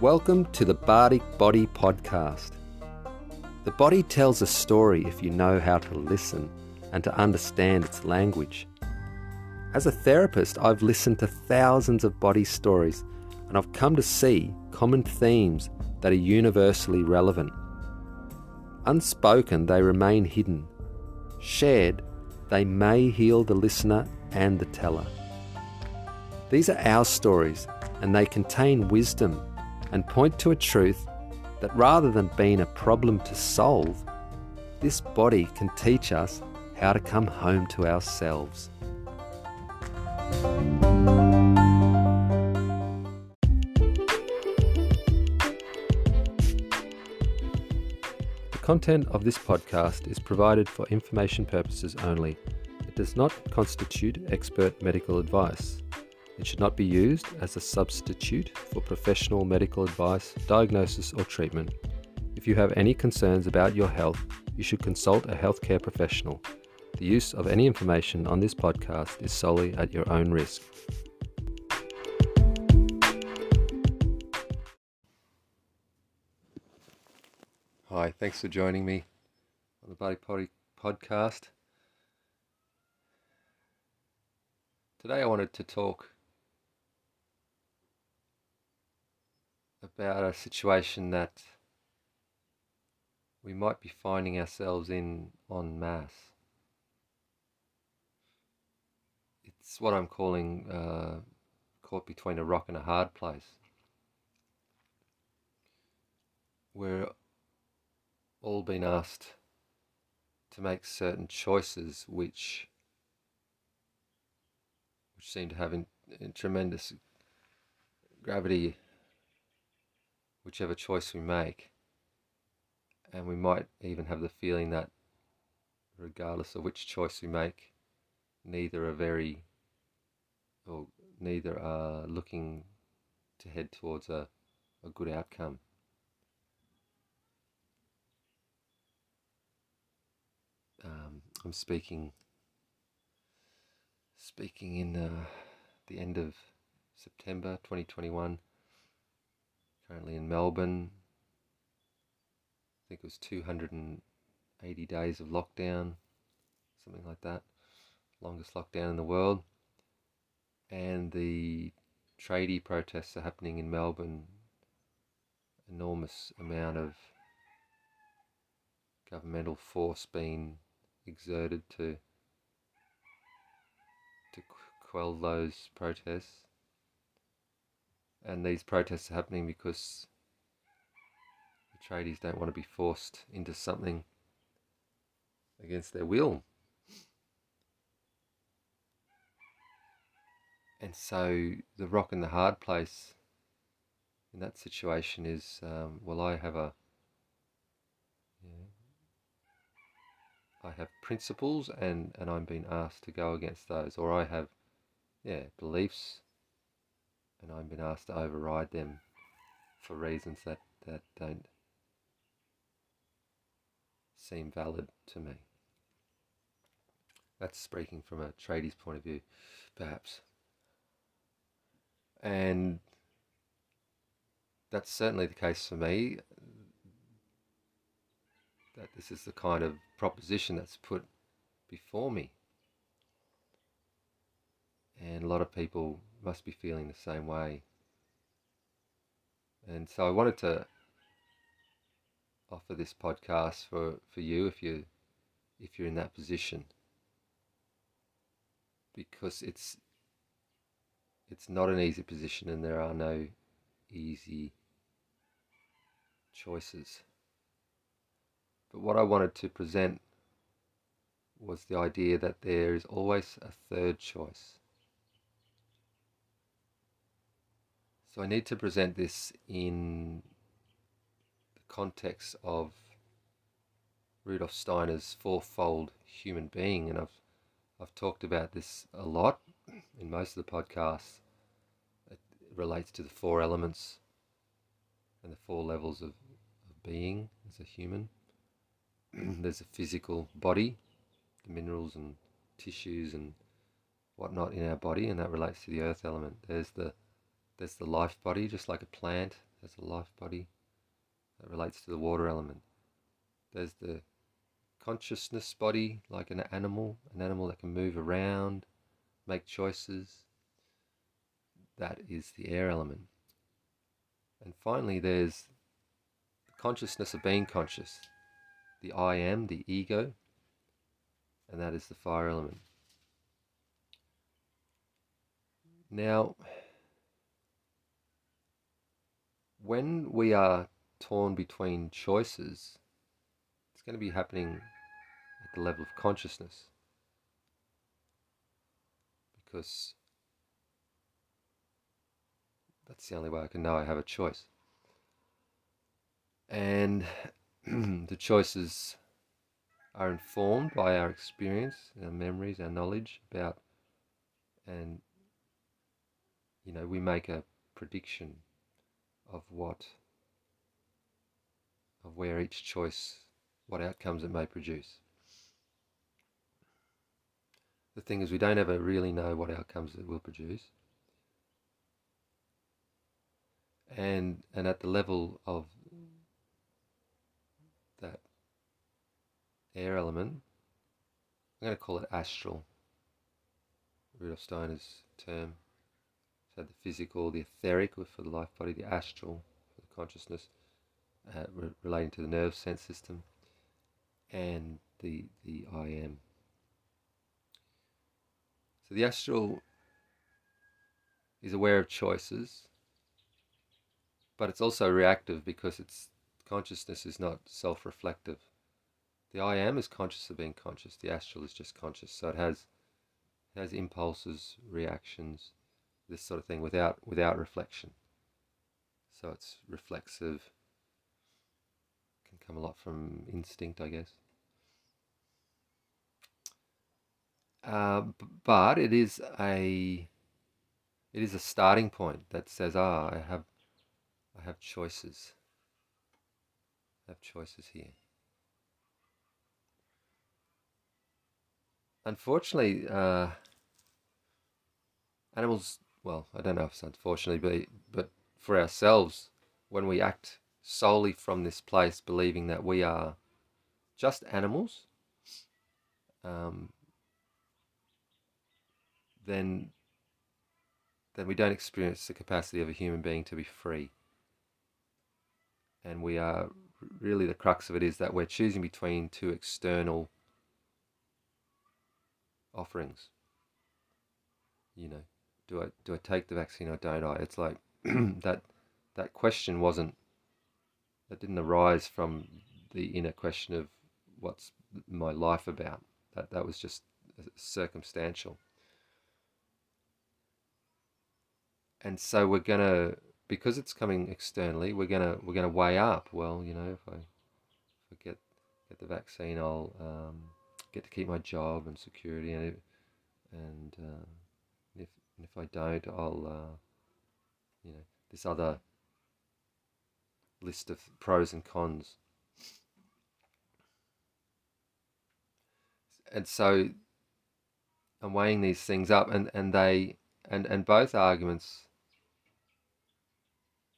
Welcome to the Bardic Body Podcast. The body tells a story if you know how to listen and to understand its language. As a therapist, I've listened to thousands of body stories and I've come to see common themes that are universally relevant. Unspoken, they remain hidden. Shared, they may heal the listener and the teller. These are our stories and they contain wisdom and point to a truth that rather than being a problem to solve, this body can teach us how to come home to ourselves. The content of this podcast is provided for information purposes only. It does not constitute expert medical advice. It should not be used as a substitute for professional medical advice, diagnosis, or treatment. If you have any concerns about your health, you should consult a healthcare professional. The use of any information on this podcast is solely at your own risk. Hi, thanks for joining me on the Bardic Body Podcast. Today I wanted to talk about a situation that we might be finding ourselves in en masse. It's what I'm calling caught between a rock and a hard place. We're all being asked to make certain choices which seem to have in tremendous gravity whichever choice we make, and we might even have the feeling that regardless of which choice we make, neither are looking to head towards a good outcome. I'm speaking in the end of September 2021. Currently in Melbourne. I think it was 280 days of lockdown, something like that. Longest lockdown in the world. And the tradie protests are happening in Melbourne. Enormous amount of governmental force being exerted to quell those protests. And these protests are happening because the tradies don't want to be forced into something against their will. And so the rock and the hard place in that situation is, I have principles and I'm being asked to go against those, or I have beliefs and I've been asked to override them for reasons that don't seem valid to me. That's speaking from a tradie's point of view, perhaps. And that's certainly the case for me, that this is the kind of proposition that's put before me. And a lot of people must be feeling the same way. And so I wanted to offer this podcast for you if you're in that position. Because it's not an easy position and there are no easy choices. But what I wanted to present was the idea that there is always a third choice. So I need to present this in the context of Rudolf Steiner's fourfold human being, and I've talked about this a lot in most of the podcasts. It relates to the four elements and the four levels of being as a human. There's a physical body, the minerals and tissues and whatnot in our body, and that relates to the earth element. There's the life body, just like a plant, as a life body that relates to the water element. There's the consciousness body, like an animal that can move around, make choices. That is the air element. And finally, there's the consciousness of being conscious, the I am, the ego, and that is the fire element. Now, when we are torn between choices, it's going to be happening at the level of consciousness, because that's the only way I can know I have a choice. And the choices are informed by our experience, our memories, our knowledge about, and you know, we make a prediction of where each choice, what outcomes it may produce. The thing is, we don't ever really know what outcomes it will produce. And at the level of that air element, I'm going to call it astral, Rudolf Steiner's term. So the physical, the etheric for the life body, the astral for the consciousness, relating to the nerve sense system, and the I am. So the astral is aware of choices, but it's also reactive, because its consciousness is not self-reflective. The I am is conscious of being conscious. The astral is just conscious. So it has impulses, reactions, this sort of thing without reflection. So it's reflexive. Can come a lot from instinct, I guess. But it is a starting point that says, I have choices. I have choices here. Unfortunately, animals, well, I don't know if it's unfortunately, but for ourselves, when we act solely from this place, believing that we are just animals, then we don't experience the capacity of a human being to be free. And we are really, the crux of it is that we're choosing between two external offerings. You know, do I take the vaccine or don't I? It's like that question didn't arise from the inner question of what's my life about. That was just circumstantial. And so we're gonna, because it's coming externally, we're gonna weigh up. Well, you know, if I get the vaccine, I'll get to keep my job and security, and if I don't, I'll you know, this other list of pros and cons. And so I'm weighing these things up, and both arguments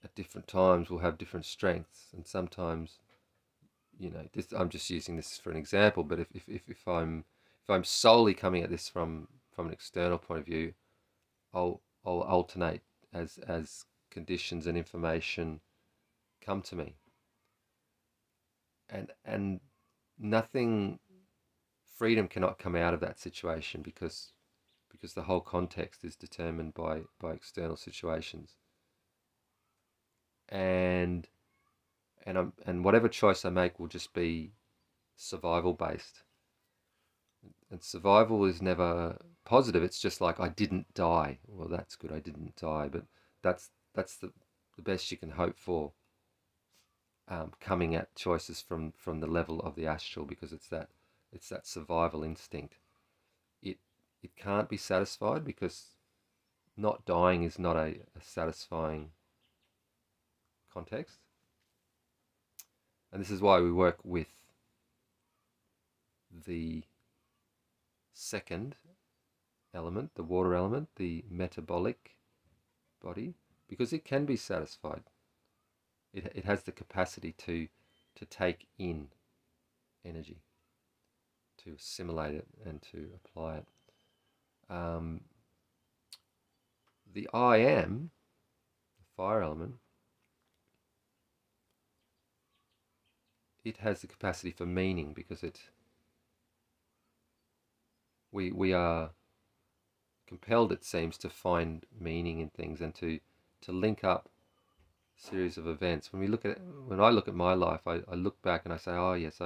at different times will have different strengths. And sometimes, you know, this, I'm just using this for an example, but if I'm solely coming at this from an external point of view, I'll alternate as conditions and information come to me. And nothing, freedom cannot come out of that situation, because the whole context is determined by external situations. And whatever choice I make will just be survival based. And survival is never positive. It's just like, I didn't die. Well, that's good, I didn't die, but that's the best you can hope for, coming at choices from the level of the astral, because it's that survival instinct. It can't be satisfied, because not dying is not a satisfying context. And this is why we work with the second element, the water element, the metabolic body, because it can be satisfied. It has the capacity to take in energy, to assimilate it and to apply it. The I am, the fire element, it has the capacity for meaning, because we are compelled, it seems, to find meaning in things and to link up a series of events. When we look at it, when I look at my life, I look back and I say, oh yes,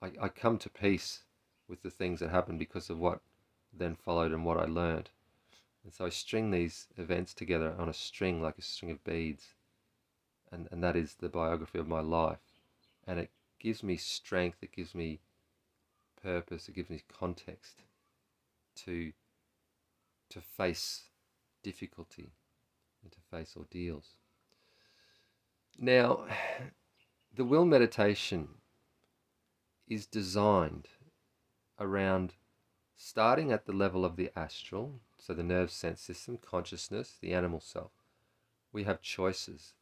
I come to peace with the things that happened because of what then followed and what I learned. And so I string these events together on a string, like a string of beads. And that is the biography of my life. And it gives me strength, it gives me purpose, it gives me context to face difficulty and to face ordeals. Now, the will meditation is designed around starting at the level of the astral, so the nerve sense system, consciousness, the animal self. We have choices.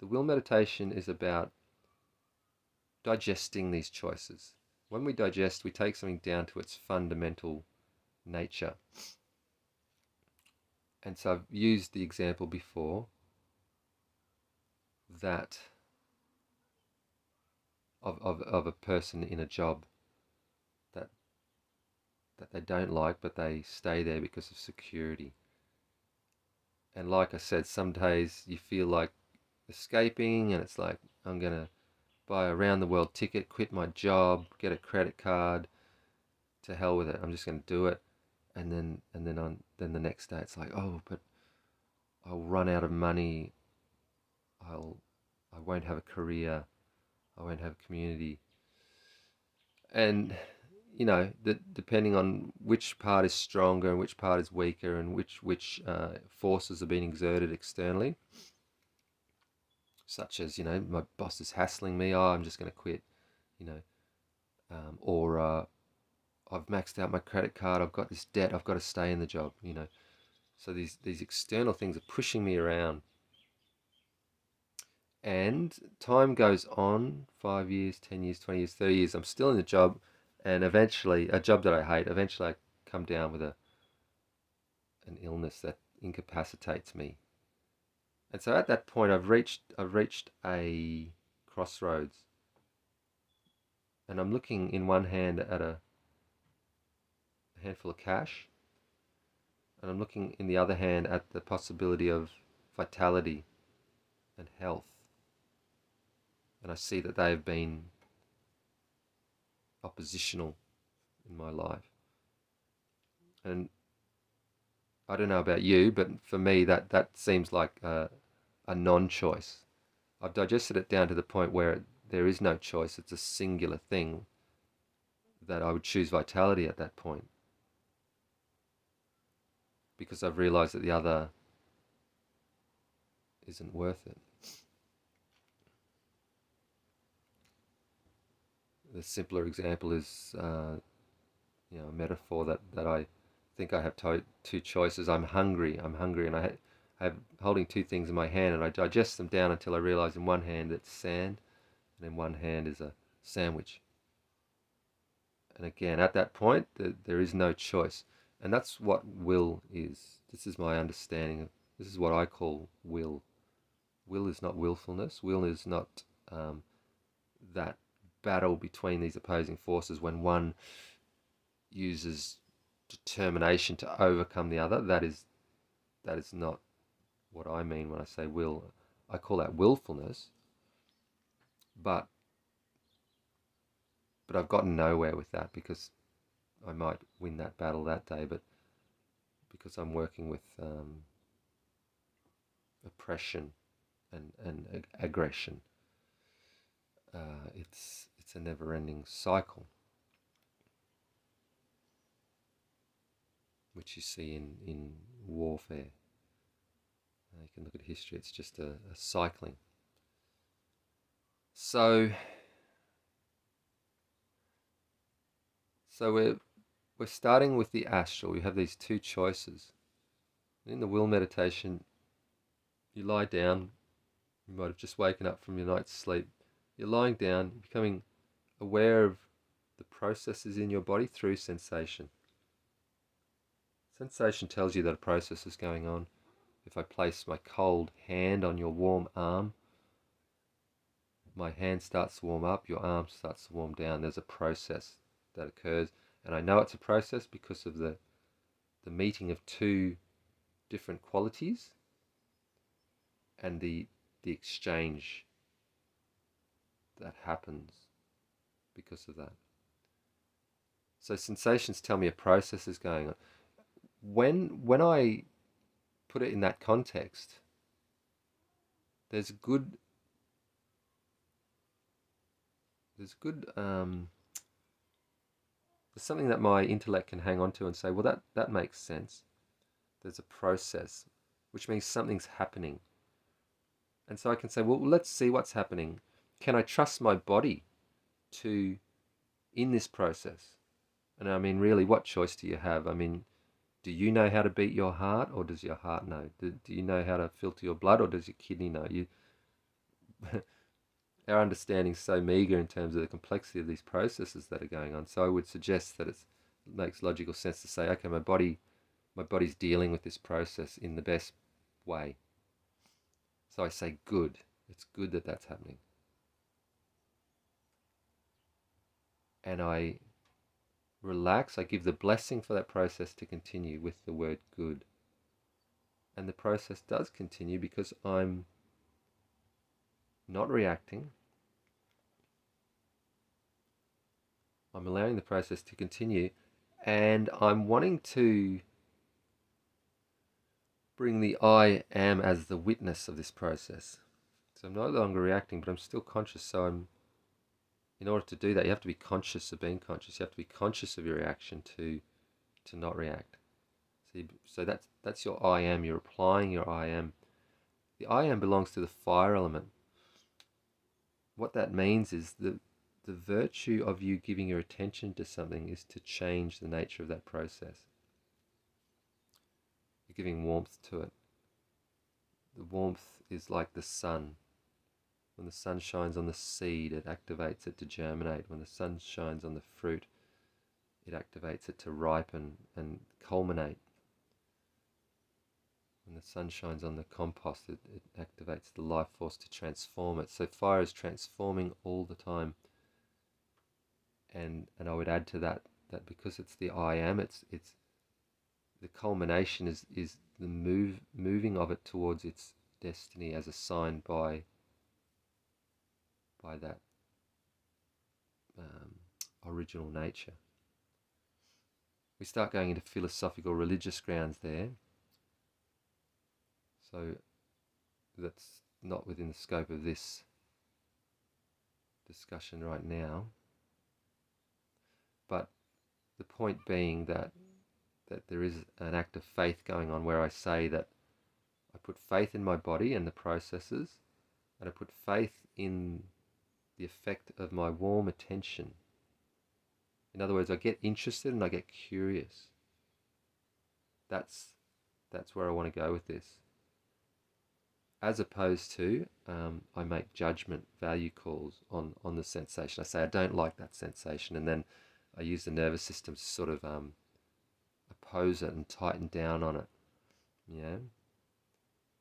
The will meditation is about digesting these choices. When we digest, we take something down to its fundamental nature. And so I've used the example before that of a person in a job that they don't like, but they stay there because of security. And like I said, some days you feel like escaping, and it's like, I'm going to buy a round the world ticket, quit my job, get a credit card, to hell with it, I'm just going to do it. And then the next day it's like, oh, but I'll run out of money, I won't have a career, I won't have a community. And you know, depending on which part is stronger and which part is weaker and which forces are being exerted externally, such as, you know, my boss is hassling me, oh, I'm just going to quit, you know, or I've maxed out my credit card, I've got this debt, I've got to stay in the job, you know. So these external things are pushing me around. And time goes on, 5 years, 10 years, 20 years, 30 years, I'm still in the job. And eventually, a job that I hate, eventually I come down with an illness that incapacitates me. And so at that point, I've reached a crossroads. And I'm looking in one hand at a handful of cash. And I'm looking in the other hand at the possibility of vitality and health. And I see that they have been oppositional in my life. And I don't know about you, but for me that seems like a non-choice. I've digested it down to the point where there is no choice. It's a singular thing that I would choose vitality at that point, because I've realized that the other isn't worth it. The simpler example is, you know, a metaphor that I think I have two choices. I'm hungry, and I have holding two things in my hand, and I digest them down until I realize in one hand it's sand, and in one hand is a sandwich. And again, at that point, there is no choice. And that's what will is. This is my understanding. This is what I call will. Will is not willfulness. Will is not that battle between these opposing forces when one uses determination to overcome the other. That is not what I mean when I say will. I call that willfulness, but I've gotten nowhere with that, because I might win that battle that day, but because I'm working with oppression and aggression, it's a never-ending cycle, which you see in warfare. You can look at history, it's just a cycling. So we're starting with the astral. You have these two choices. In the will meditation, you lie down, You might have just woken up from your night's sleep. You're lying down, you're becoming aware of the processes in your body through sensation. Sensation tells you that a process is going on. If I place my cold hand on your warm arm, my hand starts to warm up, your arm starts to warm down. There's a process that occurs, and I know it's a process because of the meeting of two different qualities and the exchange that happens because of that. So sensations tell me a process is going on. When I put it in that context, there's something that my intellect can hang on to and say, well, that makes sense. There's a process, which means something's happening. And so I can say, well, let's see what's happening. Can I trust my body to, in this process? And I mean, really, what choice do you have? I mean, do you know how to beat your heart, or does your heart know? Do you know how to filter your blood, or does your kidney know? Our understanding is so meager in terms of the complexity of these processes that are going on. So I would suggest that it makes logical sense to say, okay, my body's dealing with this process in the best way. So I say good. It's good that that's happening. And I relax. I give the blessing for that process to continue with the word good. And the process does continue because I'm not reacting. I'm allowing the process to continue. And I'm wanting to bring the I am as the witness of this process. So I'm no longer reacting, but I'm still conscious. So in order to do that, you have to be conscious of being conscious. You have to be conscious of your reaction to not react. So that's your I am. You're applying your I am. The I am belongs to the fire element. What that means is the virtue of you giving your attention to something is to change the nature of that process. Giving warmth to it. The warmth is like the sun. When the sun shines on the seed, it activates it to germinate. When the sun shines on the fruit, it activates it to ripen and culminate. When the sun shines on the compost, it activates the life force to transform it. So fire is transforming all the time. And I would add to that because it's the I am, it's the culmination is the moving of it towards its destiny as assigned by that original nature. We start going into philosophical religious grounds there. So that's not within the scope of this discussion right now. But the point being that there is an act of faith going on where I say that I put faith in my body and the processes, and I put faith in the effect of my warm attention. In other words, I get interested and I get curious. That's where I want to go with this. As opposed to, I make judgment value calls on the sensation. I say, I don't like that sensation, and then I use the nervous system to sort of oppose it and tighten down on it, yeah.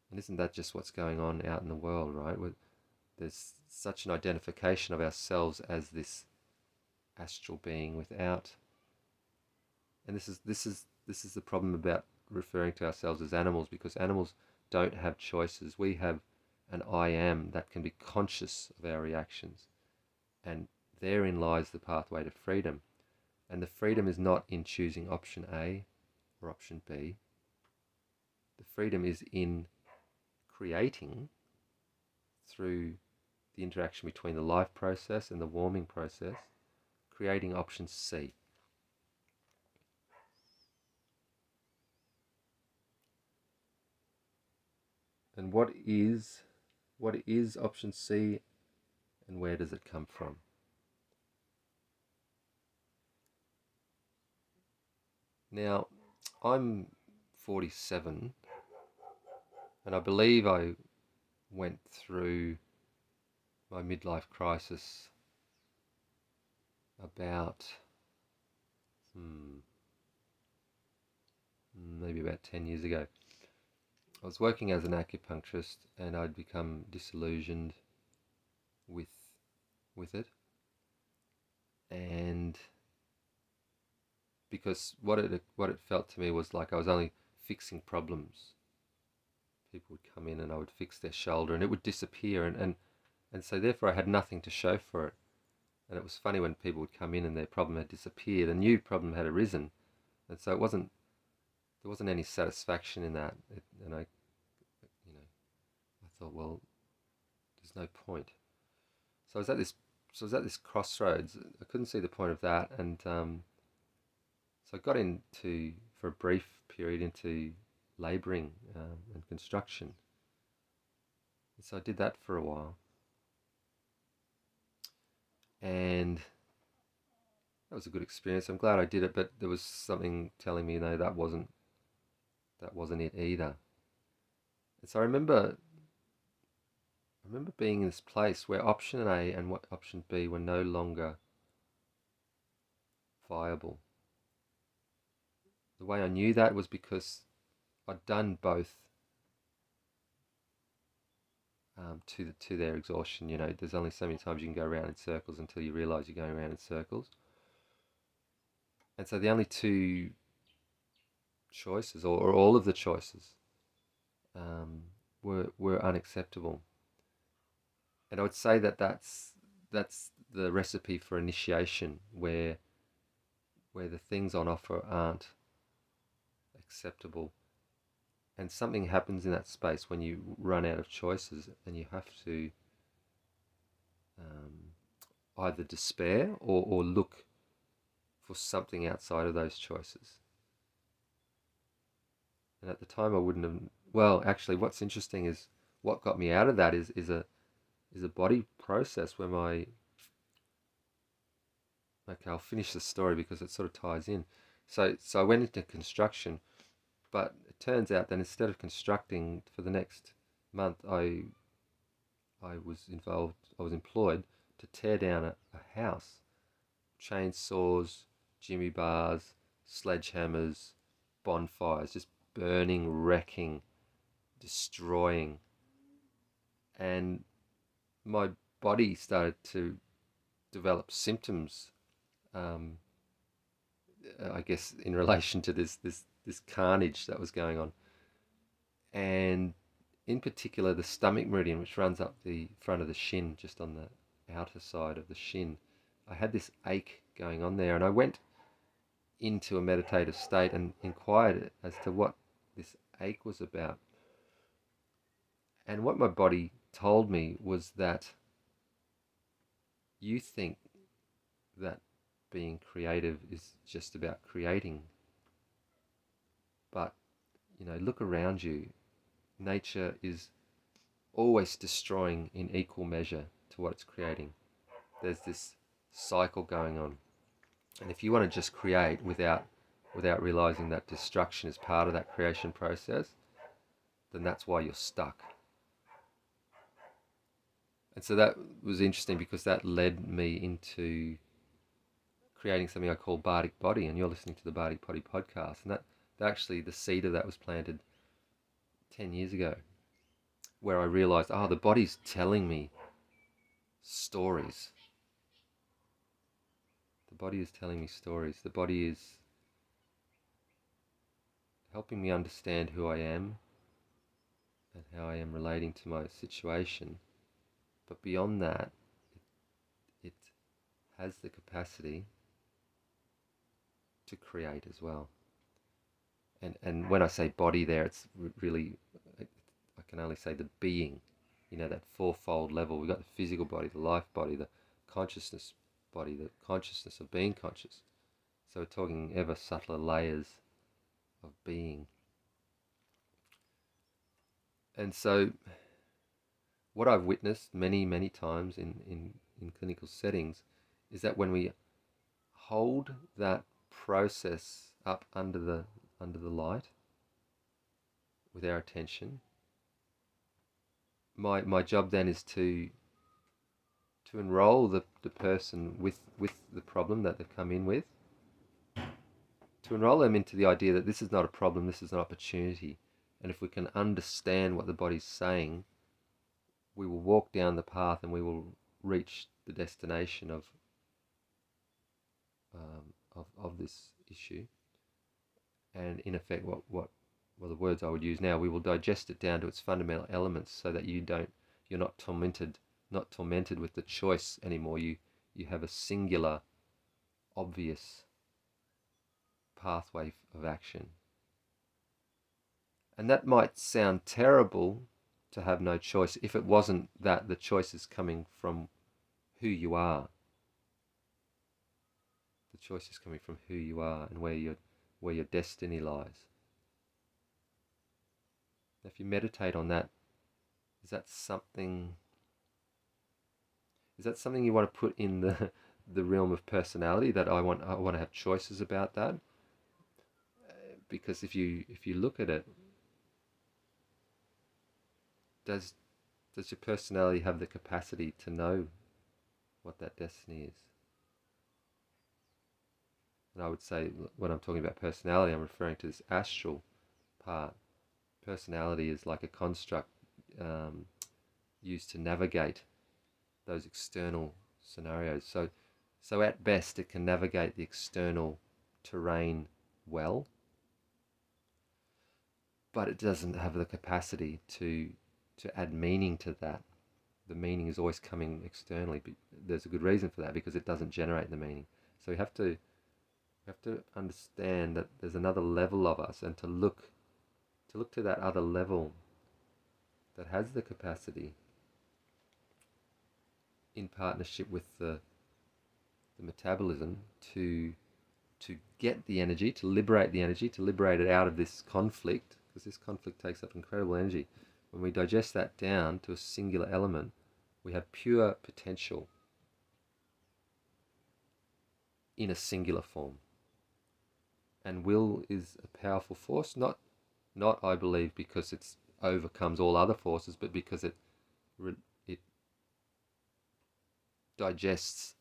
And isn't that just what's going on out in the world, right? There's such an identification of ourselves as this astral being without, and this is the problem about referring to ourselves as animals, because animals don't have choices. We have an I am that can be conscious of our reactions, and therein lies the pathway to freedom. And the freedom is not in choosing option A or option B. The freedom is in creating through the interaction between the life process and the warming process, creating option C. And what is option C, and where does it come from? Now, I'm 47, and I believe I went through my midlife crisis about maybe about 10 years ago. I was working as an acupuncturist and I'd become disillusioned with it, and because what it felt to me was like I was only fixing problems. People would come in and I would fix their shoulder and it would disappear, and so therefore I had nothing to show for it. And it was funny when people would come in and their problem had disappeared, a new problem had arisen, and so there wasn't any satisfaction in that. I thought, well, there's no point. So I was at this crossroads. I couldn't see the point of that, and so I got into, for a brief period, into labouring and construction. And so I did that for a while, and that was a good experience. I'm glad I did it, but there was something telling me, no, that wasn't it either. And so I remember being in this place where option A and what option B were no longer viable. The way I knew that was because I'd done both to their exhaustion. You know, there's only so many times you can go around in circles until you realise you're going around in circles. And so the only two choices, or all of the choices, were unacceptable. And I would say that that's the recipe for initiation, where the things on offer aren't acceptable. And something happens in that space when you run out of choices, and you have to either despair or look for something outside of those choices. And at the time I wouldn't have... Well, actually, what's interesting is what got me out of that is a body process where my... Okay, I'll finish the story because it sort of ties in. So I went into construction, but it turns out that instead of constructing for the next month, I was employed to tear down a house. Chainsaws, jimmy bars, sledgehammers, bonfires, just burning, wrecking, destroying. And my body started to develop symptoms, I guess, in relation to this carnage that was going on, and in particular the stomach meridian, which runs up the front of the shin, just on the outer side of the shin. I had this ache going on there, and I went into a meditative state and inquired as to what this ache was about. And what my body told me was that you think that being creative is just about creating, but look around you. Nature is always destroying in equal measure to what it's creating. There's this cycle going on, and if you want to just create without realizing that destruction is part of that creation process, then that's why you're stuck. And so that was interesting, because that led me into creating something I call Bardic Body, and you're listening to the Bardic Body Podcast. And that actually, the seed of that was planted 10 years ago, where I realised, the body's telling me stories. The body is telling me stories. The body is helping me understand who I am and how I am relating to my situation. But beyond that, it has the capacity to create as well. And when I say body there, it's really, I can only say the being, that fourfold level. We've got the physical body, the life body, the consciousness of being conscious. So we're talking ever subtler layers of being. And so... what I've witnessed many, many times in clinical settings is that when we hold that process up under the light with our attention, my job then is to enroll the person with the problem that they've come in with, to enroll them into the idea that this is not a problem, this is an opportunity. And if we can understand what the body's saying, we will walk down the path and we will reach the destination of this issue. And in effect, well, the words I would use now, we will digest it down to its fundamental elements, so that you're not tormented with the choice anymore. You have a singular, obvious pathway of action. And that might sound terrible, to have no choice, if it wasn't that the choice is coming from who you are. The choice is coming from who you are and where your destiny lies. If you meditate on that, is that something you want to put in the realm of personality, that I want to have choices about that? Because if you look at it, does your personality have the capacity to know what that destiny is? And I would say, when I'm talking about personality, I'm referring to this astral part. Personality is like a construct used to navigate those external scenarios. So at best, it can navigate the external terrain well, but it doesn't have the capacity to add meaning to that. The meaning is always coming externally. But there's a good reason for that, because it doesn't generate the meaning. So we have to understand that there's another level of us, and to look to that other level that has the capacity, in partnership with the metabolism, to get the energy, to liberate the energy, to liberate it out of this conflict, because this conflict takes up incredible energy. When we digest that down to a singular element, we have pure potential in a singular form. And will is a powerful force, not I believe because it overcomes all other forces, but because it digests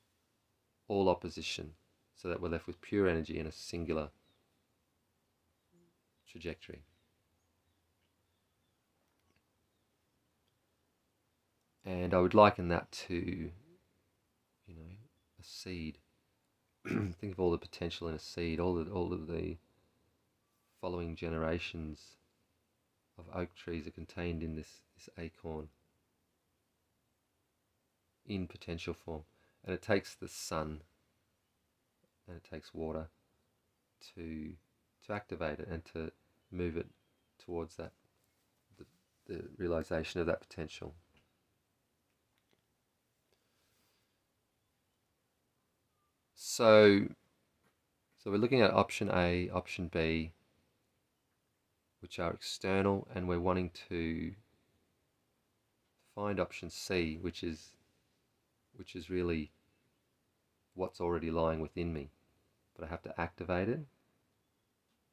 all opposition, so that we're left with pure energy in a singular trajectory. And I would liken that to, a seed. Think of all the potential in a seed, all of the following generations of oak trees are contained in this acorn, in potential form. And it takes the sun and it takes water to activate it and to move it towards that the realization of that potential. So we're looking at option A, option B, which are external, and we're wanting to find option C, which is really what's already lying within me. But I have to activate it.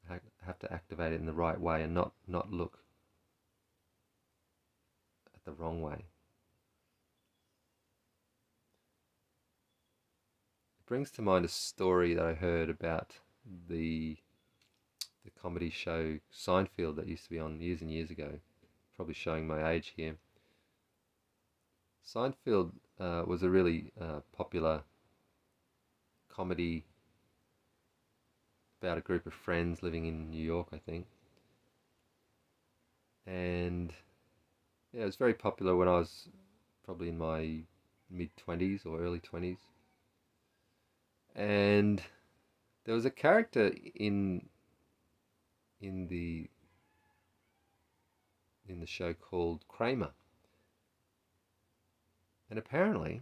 I have to activate it in the right way, and not look at the wrong way. Brings to mind a story that I heard about the comedy show Seinfeld that used to be on years and years ago. Probably showing my age here. Seinfeld was a really popular comedy about a group of friends living in New York, I think. And yeah, it was very popular when I was probably in my mid-20s or early 20s. And there was a character in the show called Kramer. And apparently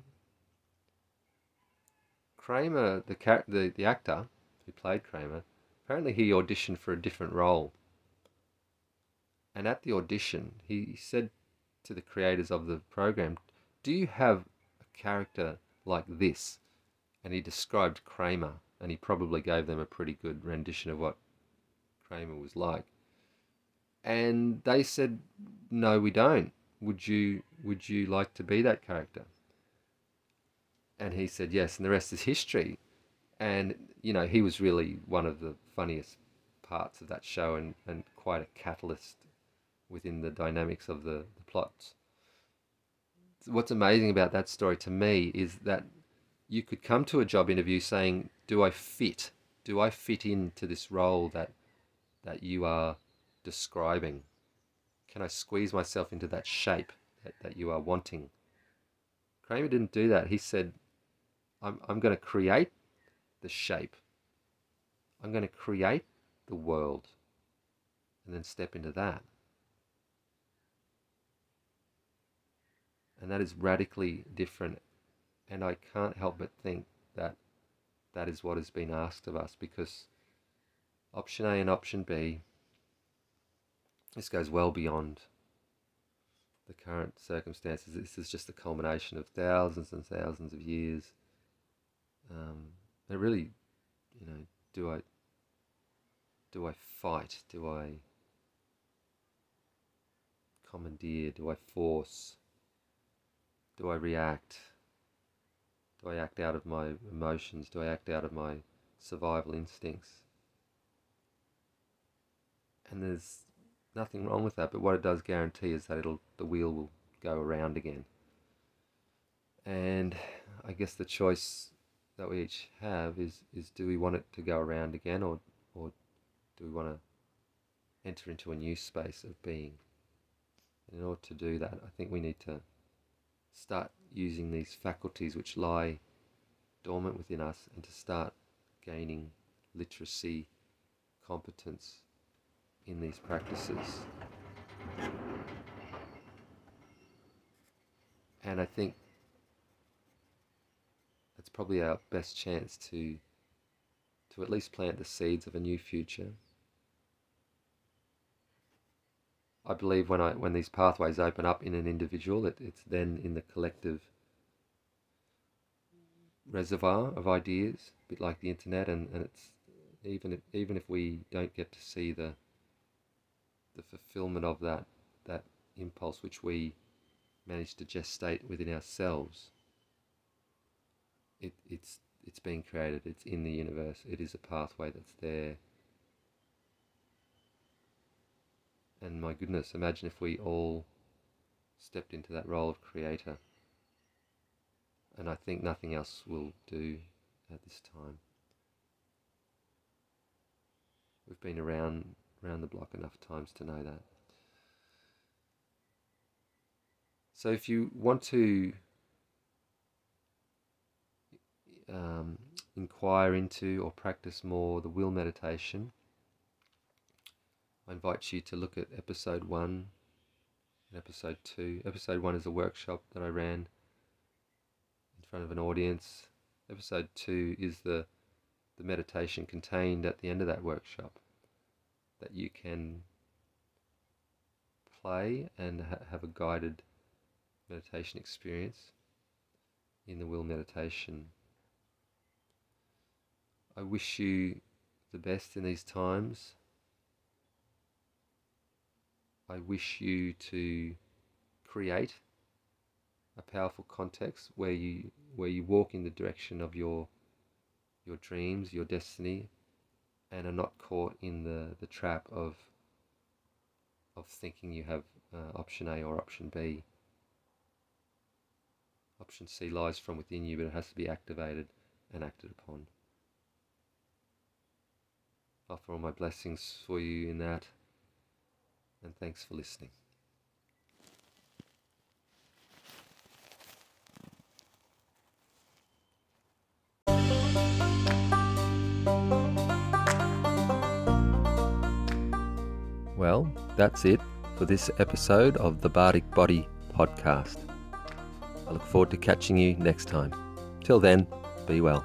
Kramer, the actor who played Kramer, apparently he auditioned for a different role. And at the audition, he said to the creators of the program, "Do you have a character like this?" And he described Kramer, and he probably gave them a pretty good rendition of what Kramer was like. And they said, "No, we don't." would you like to be that character? And he said yes, and the rest is history. And, you know, he was really one of the funniest parts of that show, and quite a catalyst within the dynamics of the plots. What's amazing about that story to me is that you could come to a job interview saying, do I fit into this role that you are describing? Can I squeeze myself into that shape that you are wanting? Kramer didn't do that. He said, I'm going to create the shape. I'm going to create the world and then step into that. And that is radically different. And I can't help but think that that is what has been asked of us, because option A and option B, this goes well beyond the current circumstances. This is just the culmination of thousands and thousands of years. And really, you know, do I fight? Do I commandeer? Do I force? Do I react? Do I act out of my emotions? Do I act out of my survival instincts? And there's nothing wrong with that, but what it does guarantee is that the wheel will go around again. And I guess the choice that we each have is do we want it to go around again, or do we want to enter into a new space of being? And in order to do that, I think we need to start using these faculties which lie dormant within us, and to start gaining literacy, competence in these practices. And I think that's probably our best chance to at least plant the seeds of a new future. I believe when these pathways open up in an individual, it's then in the collective reservoir of ideas, a bit like the internet, and it's even if we don't get to see the fulfillment of that impulse which we manage to gestate within ourselves, it's being created, it's in the universe, it is a pathway that's there. And my goodness, imagine if we all stepped into that role of creator. And I think nothing else will do at this time. We've been around the block enough times to know that. So if you want to inquire into or practice more the will meditation, I invite you to look at episode 1 and episode 2. Episode 1 is a workshop that I ran in front of an audience. Episode 2 is the meditation contained at the end of that workshop that you can play and have a guided meditation experience in the will meditation. I wish you the best in these times. I wish you to create a powerful context where you walk in the direction of your dreams, your destiny, and are not caught in the trap of thinking you have option A or option B. Option C lies from within you, but it has to be activated and acted upon. I offer all my blessings for you in that. And thanks for listening. Well, that's it for this episode of the Bardic Body Podcast. I look forward to catching you next time. Till then, be well.